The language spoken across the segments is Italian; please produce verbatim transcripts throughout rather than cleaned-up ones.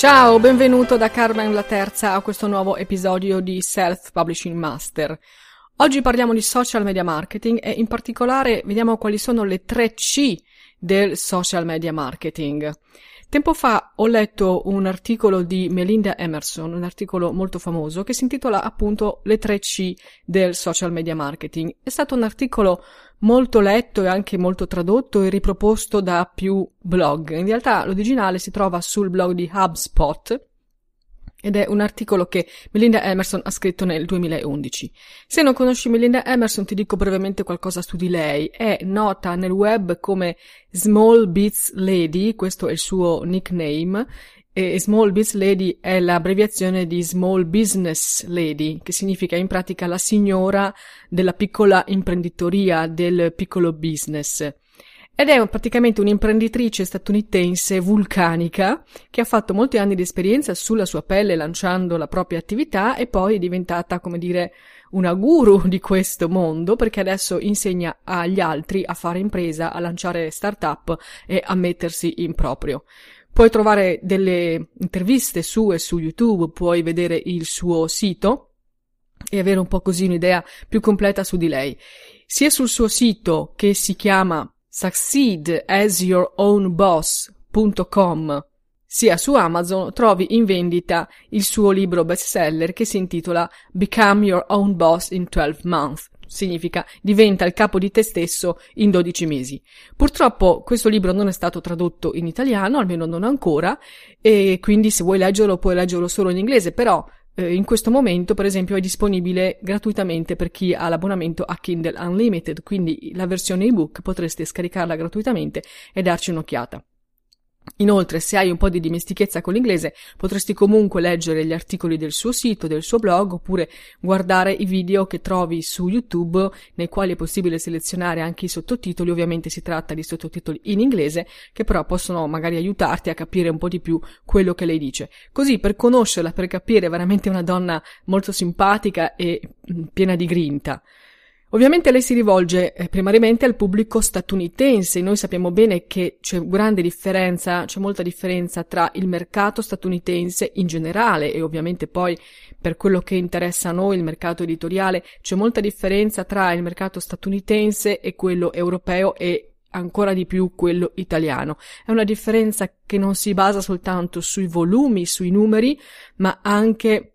Ciao, benvenuto da Carmen la Terza a questo nuovo episodio di Self Publishing Master. Oggi parliamo di social media marketing e in particolare vediamo quali sono le tre C del social media marketing. Tempo fa ho letto un articolo di Melinda Emerson, un articolo molto famoso che si intitola appunto le tre C del social media marketing. È stato un articolo molto letto e anche molto tradotto e riproposto da più blog. In realtà l'originale si trova sul blog di HubSpot ed è un articolo che Melinda Emerson ha scritto nel duemilaundici. Se non conosci Melinda Emerson ti dico brevemente qualcosa su di lei. È nota nel web come Small Biz Lady, questo è il suo nickname, e Small Biz Lady è l'abbreviazione di Small Business Lady, che significa in pratica la signora della piccola imprenditoria, del piccolo business. Ed è praticamente un'imprenditrice statunitense vulcanica che ha fatto molti anni di esperienza sulla sua pelle lanciando la propria attività e poi è diventata, come dire, una guru di questo mondo, perché adesso insegna agli altri a fare impresa, a lanciare start-up e a mettersi in proprio. Puoi trovare delle interviste sue su YouTube, puoi vedere il suo sito e avere un po' così un'idea più completa su di lei. Sia sul suo sito, che si chiama succeed as your own boss dot com, sia su Amazon trovi in vendita il suo libro bestseller che si intitola Become Your Own Boss in twelve months, significa diventa il capo di te stesso in dodici mesi. Purtroppo questo libro non è stato tradotto in italiano, almeno non ancora, e quindi se vuoi leggerlo puoi leggerlo solo in inglese, però in questo momento, per esempio, è disponibile gratuitamente per chi ha l'abbonamento a Kindle Unlimited, quindi la versione ebook potreste scaricarla gratuitamente e darci un'occhiata. Inoltre, se hai un po' di dimestichezza con l'inglese, potresti comunque leggere gli articoli del suo sito, del suo blog, oppure guardare i video che trovi su YouTube, nei quali è possibile selezionare anche i sottotitoli. Ovviamente si tratta di sottotitoli in inglese, che però possono magari aiutarti a capire un po' di più quello che lei dice. Così, per conoscerla, per capire, veramente una donna molto simpatica e piena di grinta. Ovviamente lei si rivolge primariamente al pubblico statunitense. Noi sappiamo bene che c'è grande differenza, c'è molta differenza tra il mercato statunitense in generale e ovviamente poi per quello che interessa a noi il mercato editoriale c'è molta differenza tra il mercato statunitense e quello europeo e ancora di più quello italiano. È una differenza che non si basa soltanto sui volumi, sui numeri, ma anche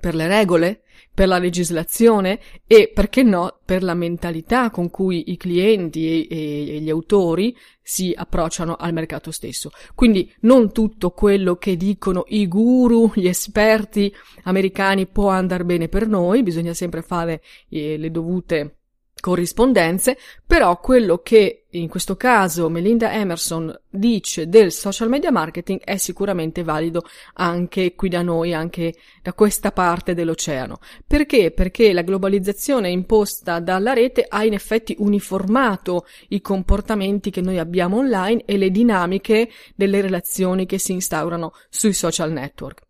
per le regole, per la legislazione e, perché no, per la mentalità con cui i clienti e, e, e gli autori si approcciano al mercato stesso. Quindi non tutto quello che dicono i guru, gli esperti americani può andar bene per noi, bisogna sempre fare eh, le dovute corrispondenze, però quello che in questo caso Melinda Emerson dice del social media marketing è sicuramente valido anche qui da noi, anche da questa parte dell'oceano. Perché? Perché la globalizzazione imposta dalla rete ha in effetti uniformato i comportamenti che noi abbiamo online e le dinamiche delle relazioni che si instaurano sui social network.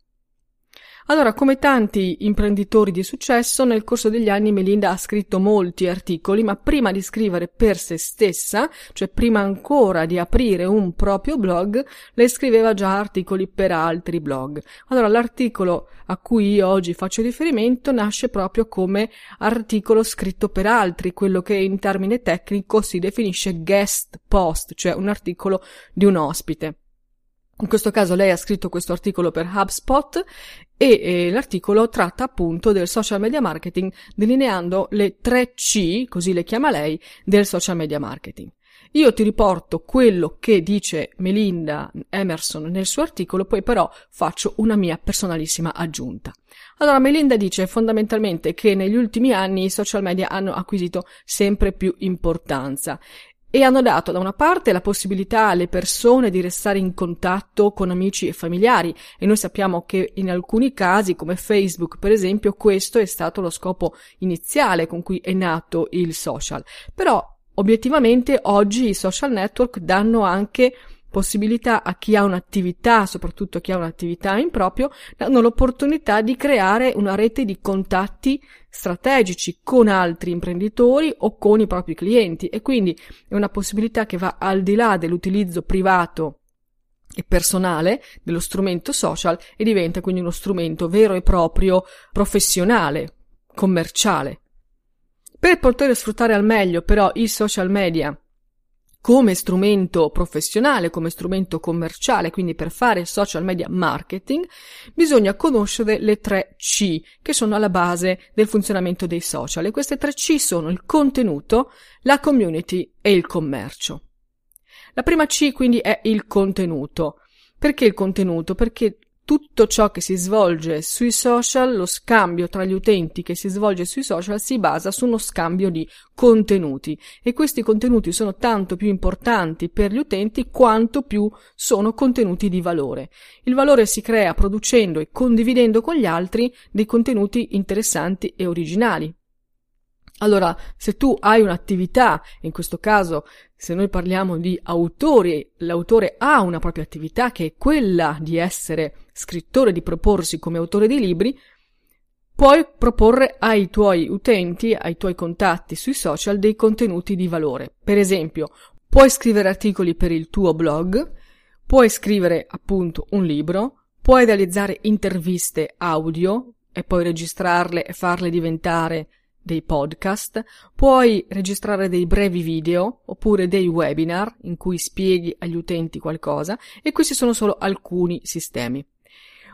Allora, come tanti imprenditori di successo, nel corso degli anni Melinda ha scritto molti articoli, ma prima di scrivere per se stessa, cioè prima ancora di aprire un proprio blog, lei scriveva già articoli per altri blog. Allora, l'articolo a cui io oggi faccio riferimento nasce proprio come articolo scritto per altri, quello che in termine tecnico si definisce guest post, cioè un articolo di un ospite. In questo caso lei ha scritto questo articolo per HubSpot e eh, l'articolo tratta appunto del social media marketing, delineando le tre C, così le chiama lei, del social media marketing. Io ti riporto quello che dice Melinda Emerson nel suo articolo, poi però faccio una mia personalissima aggiunta. Allora, Melinda dice fondamentalmente che negli ultimi anni i social media hanno acquisito sempre più importanza e hanno dato da una parte la possibilità alle persone di restare in contatto con amici e familiari, e noi sappiamo che in alcuni casi, come Facebook per esempio, questo è stato lo scopo iniziale con cui è nato il social. Però obiettivamente oggi i social network danno anche possibilità a chi ha un'attività, soprattutto a chi ha un'attività in proprio, danno l'opportunità di creare una rete di contatti strategici con altri imprenditori o con i propri clienti, e quindi è una possibilità che va al di là dell'utilizzo privato e personale dello strumento social e diventa quindi uno strumento vero e proprio professionale, commerciale. Per poter sfruttare al meglio però i social media come strumento professionale, come strumento commerciale, quindi per fare social media marketing, bisogna conoscere le tre C che sono alla base del funzionamento dei social, e queste tre C sono il contenuto, la community e il commercio. La prima C quindi è il contenuto. Perché il contenuto? Perché tutto ciò che si svolge sui social, lo scambio tra gli utenti che si svolge sui social, si basa su uno scambio di contenuti, e questi contenuti sono tanto più importanti per gli utenti quanto più sono contenuti di valore. Il valore si crea producendo e condividendo con gli altri dei contenuti interessanti e originali. Allora, se tu hai un'attività, in questo caso se noi parliamo di autori, l'autore ha una propria attività che è quella di essere scrittore, di proporsi come autore di libri, puoi proporre ai tuoi utenti, ai tuoi contatti sui social dei contenuti di valore. Per esempio, puoi scrivere articoli per il tuo blog, puoi scrivere appunto un libro, puoi realizzare interviste audio e poi registrarle e farle diventare dei podcast, puoi registrare dei brevi video oppure dei webinar in cui spieghi agli utenti qualcosa, e questi sono solo alcuni sistemi.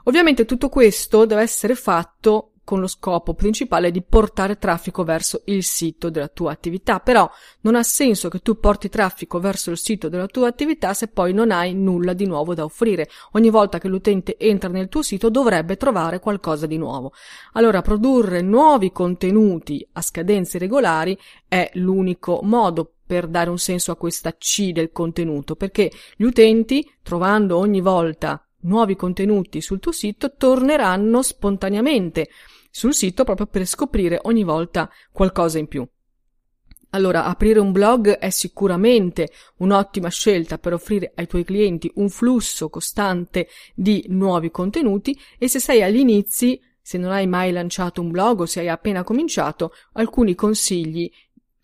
Ovviamente tutto questo deve essere fatto con lo scopo principale di portare traffico verso il sito della tua attività, però non ha senso che tu porti traffico verso il sito della tua attività se poi non hai nulla di nuovo da offrire. Ogni volta che l'utente entra nel tuo sito dovrebbe trovare qualcosa di nuovo. Allora, produrre nuovi contenuti a scadenze regolari è l'unico modo per dare un senso a questa C del contenuto, perché gli utenti, trovando ogni volta nuovi contenuti sul tuo sito, torneranno spontaneamente sul sito proprio per scoprire ogni volta qualcosa in più. Allora, aprire un blog è sicuramente un'ottima scelta per offrire ai tuoi clienti un flusso costante di nuovi contenuti, e se sei agli inizi, se non hai mai lanciato un blog o se hai appena cominciato, alcuni consigli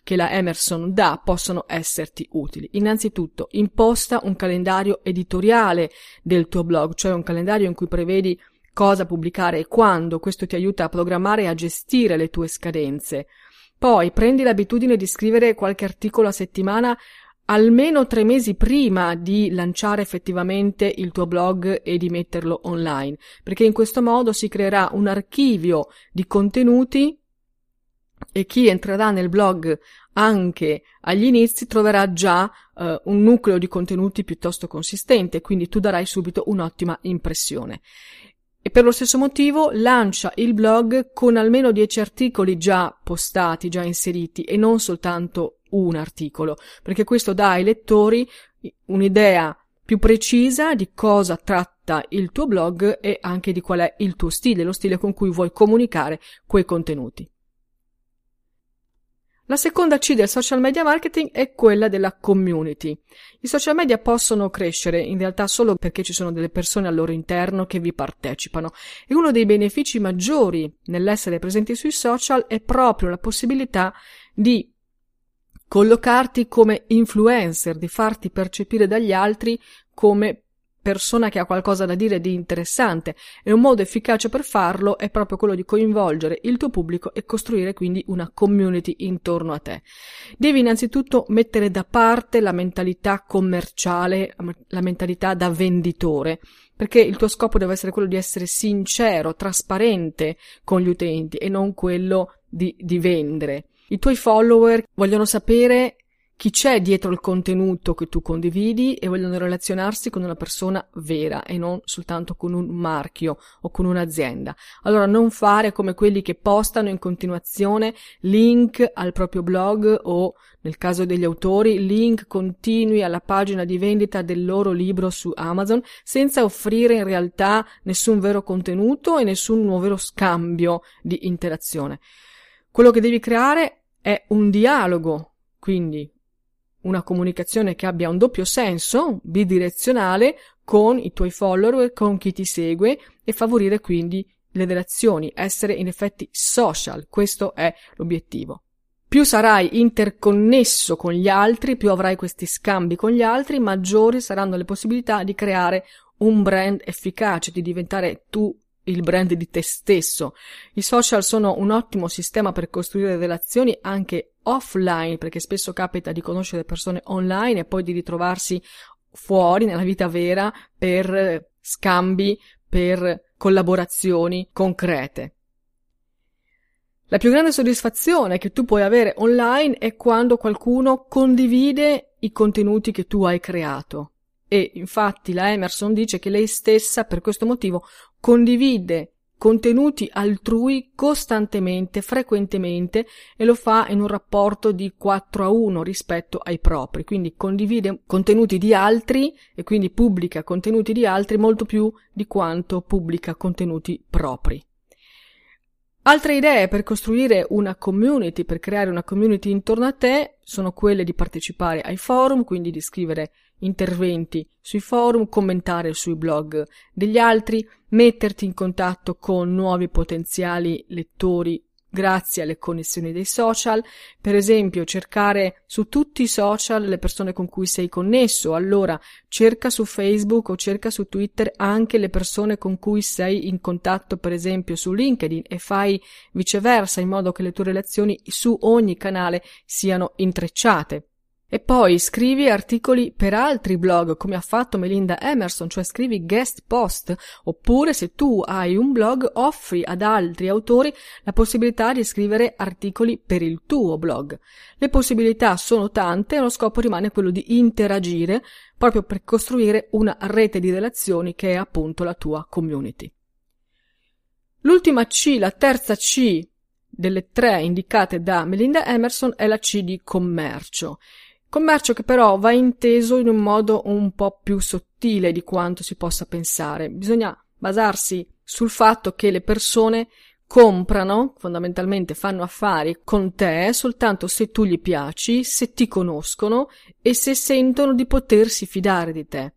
che la Emerson dà possono esserti utili. Innanzitutto, imposta un calendario editoriale del tuo blog, cioè un calendario in cui prevedi cosa pubblicare e quando. Questo ti aiuta a programmare e a gestire le tue scadenze. Poi prendi l'abitudine di scrivere qualche articolo a settimana almeno tre mesi prima di lanciare effettivamente il tuo blog e di metterlo online, perché in questo modo si creerà un archivio di contenuti e chi entrerà nel blog anche agli inizi troverà già eh, un nucleo di contenuti piuttosto consistente, quindi tu darai subito un'ottima impressione. E per lo stesso motivo lancia il blog con almeno dieci articoli già postati, già inseriti, e non soltanto un articolo, perché questo dà ai lettori un'idea più precisa di cosa tratta il tuo blog e anche di qual è il tuo stile, lo stile con cui vuoi comunicare quei contenuti. La seconda C del social media marketing è quella della community. I social media possono crescere in realtà solo perché ci sono delle persone al loro interno che vi partecipano, e uno dei benefici maggiori nell'essere presenti sui social è proprio la possibilità di collocarti come influencer, di farti percepire dagli altri come persona che ha qualcosa da dire di interessante, e un modo efficace per farlo è proprio quello di coinvolgere il tuo pubblico e costruire quindi una community intorno a te. Devi innanzitutto mettere da parte la mentalità commerciale, la mentalità da venditore, perché il tuo scopo deve essere quello di essere sincero, trasparente con gli utenti e non quello di, di vendere. I tuoi follower vogliono sapere chi c'è dietro il contenuto che tu condividi e vogliono relazionarsi con una persona vera e non soltanto con un marchio o con un'azienda. Allora non fare come quelli che postano in continuazione link al proprio blog o, nel caso degli autori, link continui alla pagina di vendita del loro libro su Amazon senza offrire in realtà nessun vero contenuto e nessun vero scambio di interazione. Quello che devi creare è un dialogo, quindi una comunicazione che abbia un doppio senso, bidirezionale, con i tuoi follower, con chi ti segue, e favorire quindi le relazioni, essere in effetti social. Questo è l'obiettivo. Più sarai interconnesso con gli altri, più avrai questi scambi con gli altri, maggiori saranno le possibilità di creare un brand efficace, di diventare tu il brand di te stesso. I social sono un ottimo sistema per costruire relazioni anche offline, perché spesso capita di conoscere persone online e poi di ritrovarsi fuori nella vita vera per scambi, per collaborazioni concrete. La più grande soddisfazione che tu puoi avere online è quando qualcuno condivide i contenuti che tu hai creato. E infatti la Emerson dice che lei stessa per questo motivo condivide contenuti altrui costantemente, frequentemente, e lo fa in un rapporto di quattro a uno rispetto ai propri, quindi condivide contenuti di altri e quindi pubblica contenuti di altri molto più di quanto pubblica contenuti propri. Altre idee per costruire una community, per creare una community intorno a te, sono quelle di partecipare ai forum, quindi di scrivere interventi sui forum, commentare sui blog degli altri, metterti in contatto con nuovi potenziali lettori grazie alle connessioni dei social, per esempio cercare su tutti i social le persone con cui sei connesso. Allora cerca su Facebook o cerca su Twitter anche le persone con cui sei in contatto per esempio su LinkedIn, e fai viceversa, in modo che le tue relazioni su ogni canale siano intrecciate. E poi scrivi articoli per altri blog, come ha fatto Melinda Emerson, cioè scrivi guest post, oppure se tu hai un blog offri ad altri autori la possibilità di scrivere articoli per il tuo blog. Le possibilità sono tante e lo scopo rimane quello di interagire proprio per costruire una rete di relazioni che è appunto la tua community. L'ultima C, la terza C delle tre indicate da Melinda Emerson, è la C di commercio. Commercio che però va inteso in un modo un po' più sottile di quanto si possa pensare. Bisogna basarsi sul fatto che le persone comprano, fondamentalmente fanno affari con te soltanto se tu gli piaci, se ti conoscono e se sentono di potersi fidare di te.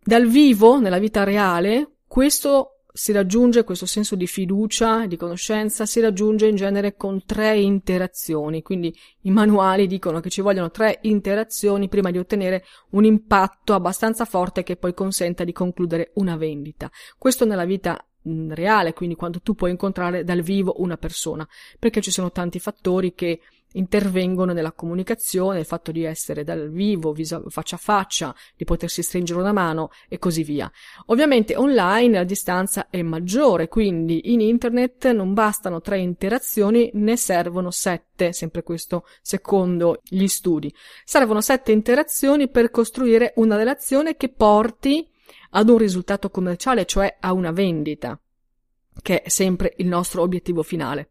Dal vivo, nella vita reale, questo si raggiunge, questo senso di fiducia, di conoscenza, si raggiunge in genere con tre interazioni. Quindi i manuali dicono che ci vogliono tre interazioni prima di ottenere un impatto abbastanza forte che poi consenta di concludere una vendita. Questo nella vita mh, reale, quindi quando tu puoi incontrare dal vivo una persona, perché ci sono tanti fattori che intervengono nella comunicazione, il fatto di essere dal vivo, viso, faccia a faccia, di potersi stringere una mano e così via. Ovviamente online la distanza è maggiore, quindi in internet non bastano tre interazioni, ne servono sette, sempre questo secondo gli studi. Servono sette interazioni per costruire una relazione che porti ad un risultato commerciale, cioè a una vendita, che è sempre il nostro obiettivo finale.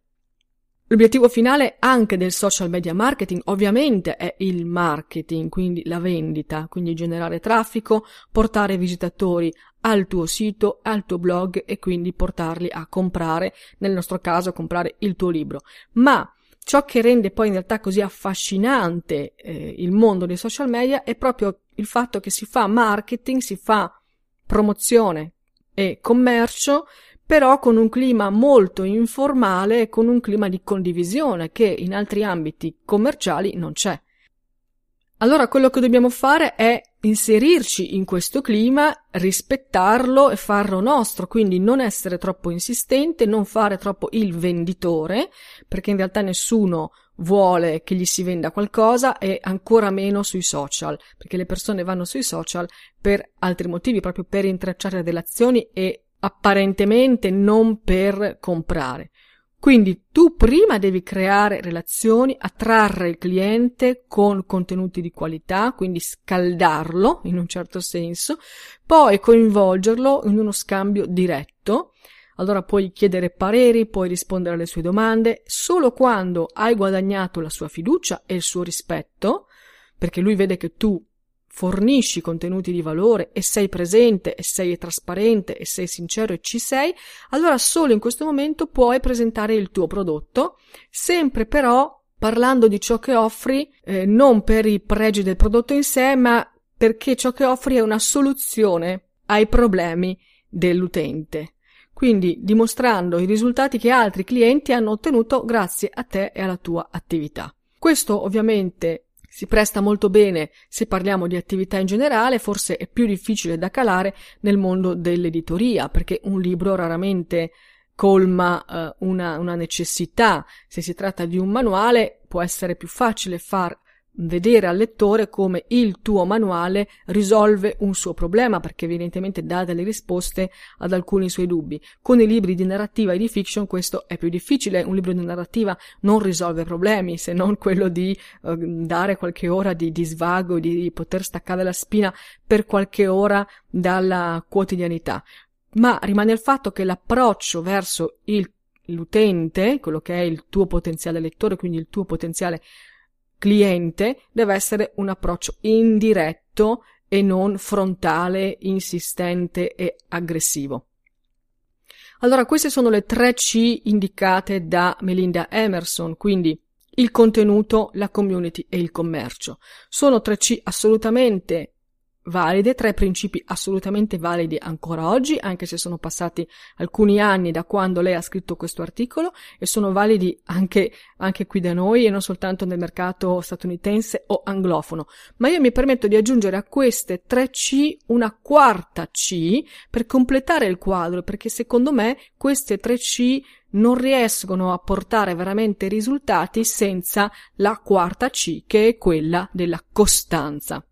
L'obiettivo finale anche del social media marketing ovviamente è il marketing, quindi la vendita, quindi generare traffico, portare visitatori al tuo sito, al tuo blog, e quindi portarli a comprare, nel nostro caso comprare il tuo libro. Ma Ciò che rende poi in realtà così affascinante eh, il mondo dei social media è proprio il fatto che si fa marketing, si fa promozione e commercio, però con un clima molto informale, con un clima di condivisione che in altri ambiti commerciali non c'è. Allora quello che dobbiamo fare è inserirci in questo clima, rispettarlo e farlo nostro, quindi non essere troppo insistente, non fare troppo il venditore, perché in realtà nessuno vuole che gli si venda qualcosa e ancora meno sui social, perché le persone vanno sui social per altri motivi, proprio per intracciare relazioni e apparentemente non per comprare. Quindi tu prima devi creare relazioni, attrarre il cliente con contenuti di qualità, quindi scaldarlo in un certo senso, poi coinvolgerlo in uno scambio diretto. Allora puoi chiedere pareri, puoi rispondere alle sue domande, solo quando hai guadagnato la sua fiducia e il suo rispetto, perché lui vede che tu fornisci contenuti di valore e sei presente e sei trasparente e sei sincero e ci sei, allora solo in questo momento puoi presentare il tuo prodotto, sempre però parlando di ciò che offri, eh, non per i pregi del prodotto in sé, ma perché ciò che offri è una soluzione ai problemi dell'utente. Quindi dimostrando i risultati che altri clienti hanno ottenuto grazie a te e alla tua attività. Questo ovviamente si presta molto bene se parliamo di attività in generale, forse è più difficile da calare nel mondo dell'editoria, perché un libro raramente colma eh, una, una necessità. Se si tratta di un manuale, può essere più facile far vedere al lettore come il tuo manuale risolve un suo problema, perché evidentemente dà delle risposte ad alcuni suoi dubbi. Con i libri di narrativa e di fiction questo è più difficile. Un libro di narrativa non risolve problemi, se non quello di eh, dare qualche ora di, di svago, di poter staccare la spina per qualche ora dalla quotidianità. Ma rimane il fatto che l'approccio verso il, l'utente, quello che è il tuo potenziale lettore, quindi il tuo potenziale cliente, deve essere un approccio indiretto e non frontale, insistente e aggressivo. Allora, queste sono le tre C indicate da Melinda Emerson, quindi il contenuto, la community e il commercio. Sono tre C assolutamente valide, tre principi assolutamente validi ancora oggi, anche se sono passati alcuni anni da quando lei ha scritto questo articolo, e sono validi anche, anche qui da noi e non soltanto nel mercato statunitense o anglofono. Ma io mi permetto di aggiungere a queste tre C una quarta C per completare il quadro, perché secondo me queste tre C non riescono a portare veramente risultati senza la quarta C, che è quella della costanza.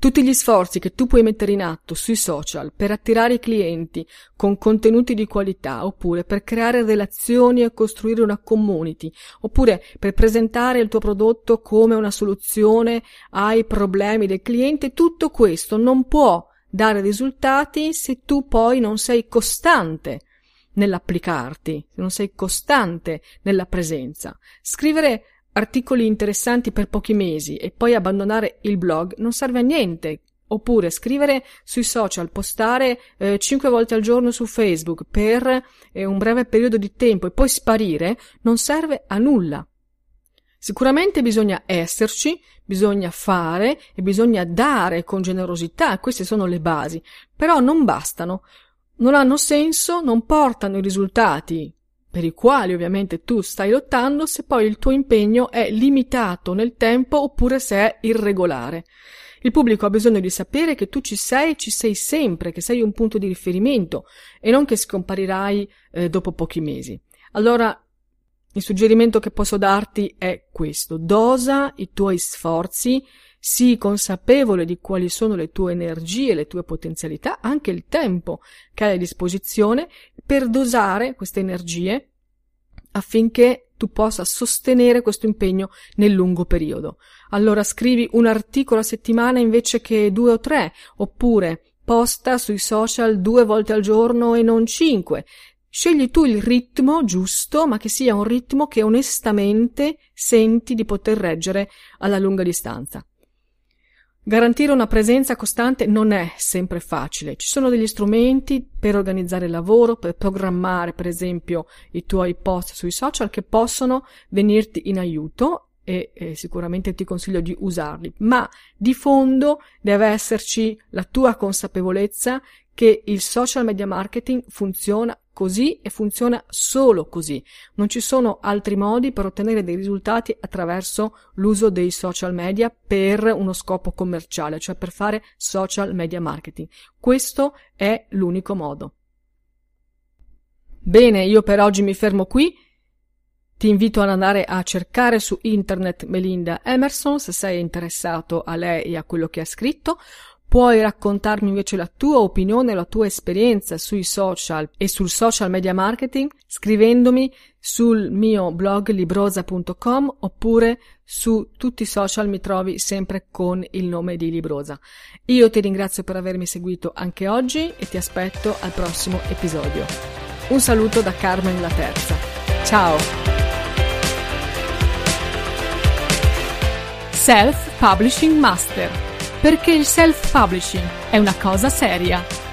Tutti gli sforzi che tu puoi mettere in atto sui social per attirare i clienti con contenuti di qualità, oppure per creare relazioni e costruire una community, oppure per presentare il tuo prodotto come una soluzione ai problemi del cliente, tutto questo non può dare risultati se tu poi non sei costante nell'applicarti, se non sei costante nella presenza. Scrivere articoli interessanti per pochi mesi e poi abbandonare il blog non serve a niente, oppure scrivere sui social, postare eh, cinque volte al giorno su Facebook per eh, un breve periodo di tempo e poi sparire non serve a nulla. Sicuramente bisogna esserci, bisogna fare e bisogna dare con generosità, queste sono le basi, però non bastano, non hanno senso, non portano i risultati per i quali ovviamente tu stai lottando, se poi il tuo impegno è limitato nel tempo oppure se è irregolare. Il pubblico ha bisogno di sapere che tu ci sei, ci sei sempre, che sei un punto di riferimento e non che scomparirai eh, dopo pochi mesi. Allora, il suggerimento che posso darti è questo: dosa i tuoi sforzi, sii consapevole di quali sono le tue energie, le tue potenzialità, anche il tempo che hai a disposizione, per dosare queste energie affinché tu possa sostenere questo impegno nel lungo periodo. Allora scrivi un articolo a settimana invece che due o tre, oppure posta sui social due volte al giorno e non cinque. Scegli tu il ritmo giusto, ma che sia un ritmo che onestamente senti di poter reggere alla lunga distanza. Garantire una presenza costante non è sempre facile. Ci sono degli strumenti per organizzare il lavoro, per programmare per esempio i tuoi post sui social che possono venirti in aiuto e eh, sicuramente ti consiglio di usarli, ma di fondo deve esserci la tua consapevolezza che il social media marketing funziona così e funziona solo così. Non ci sono altri modi per ottenere dei risultati attraverso l'uso dei social media per uno scopo commerciale, cioè per fare social media marketing. Questo è l'unico modo. Bene, io per oggi mi fermo qui. Ti invito ad andare a cercare su internet Melinda Emerson se sei interessato a lei e a quello che ha scritto. Puoi raccontarmi invece la tua opinione, la tua esperienza sui social e sul social media marketing scrivendomi sul mio blog librosa punto com oppure su tutti i social mi trovi sempre con il nome di Librosa. Io ti ringrazio per avermi seguito anche oggi e ti aspetto al prossimo episodio. Un saluto da Carmen La Terza. Ciao! Self Publishing Master. Perché il self-publishing è una cosa seria.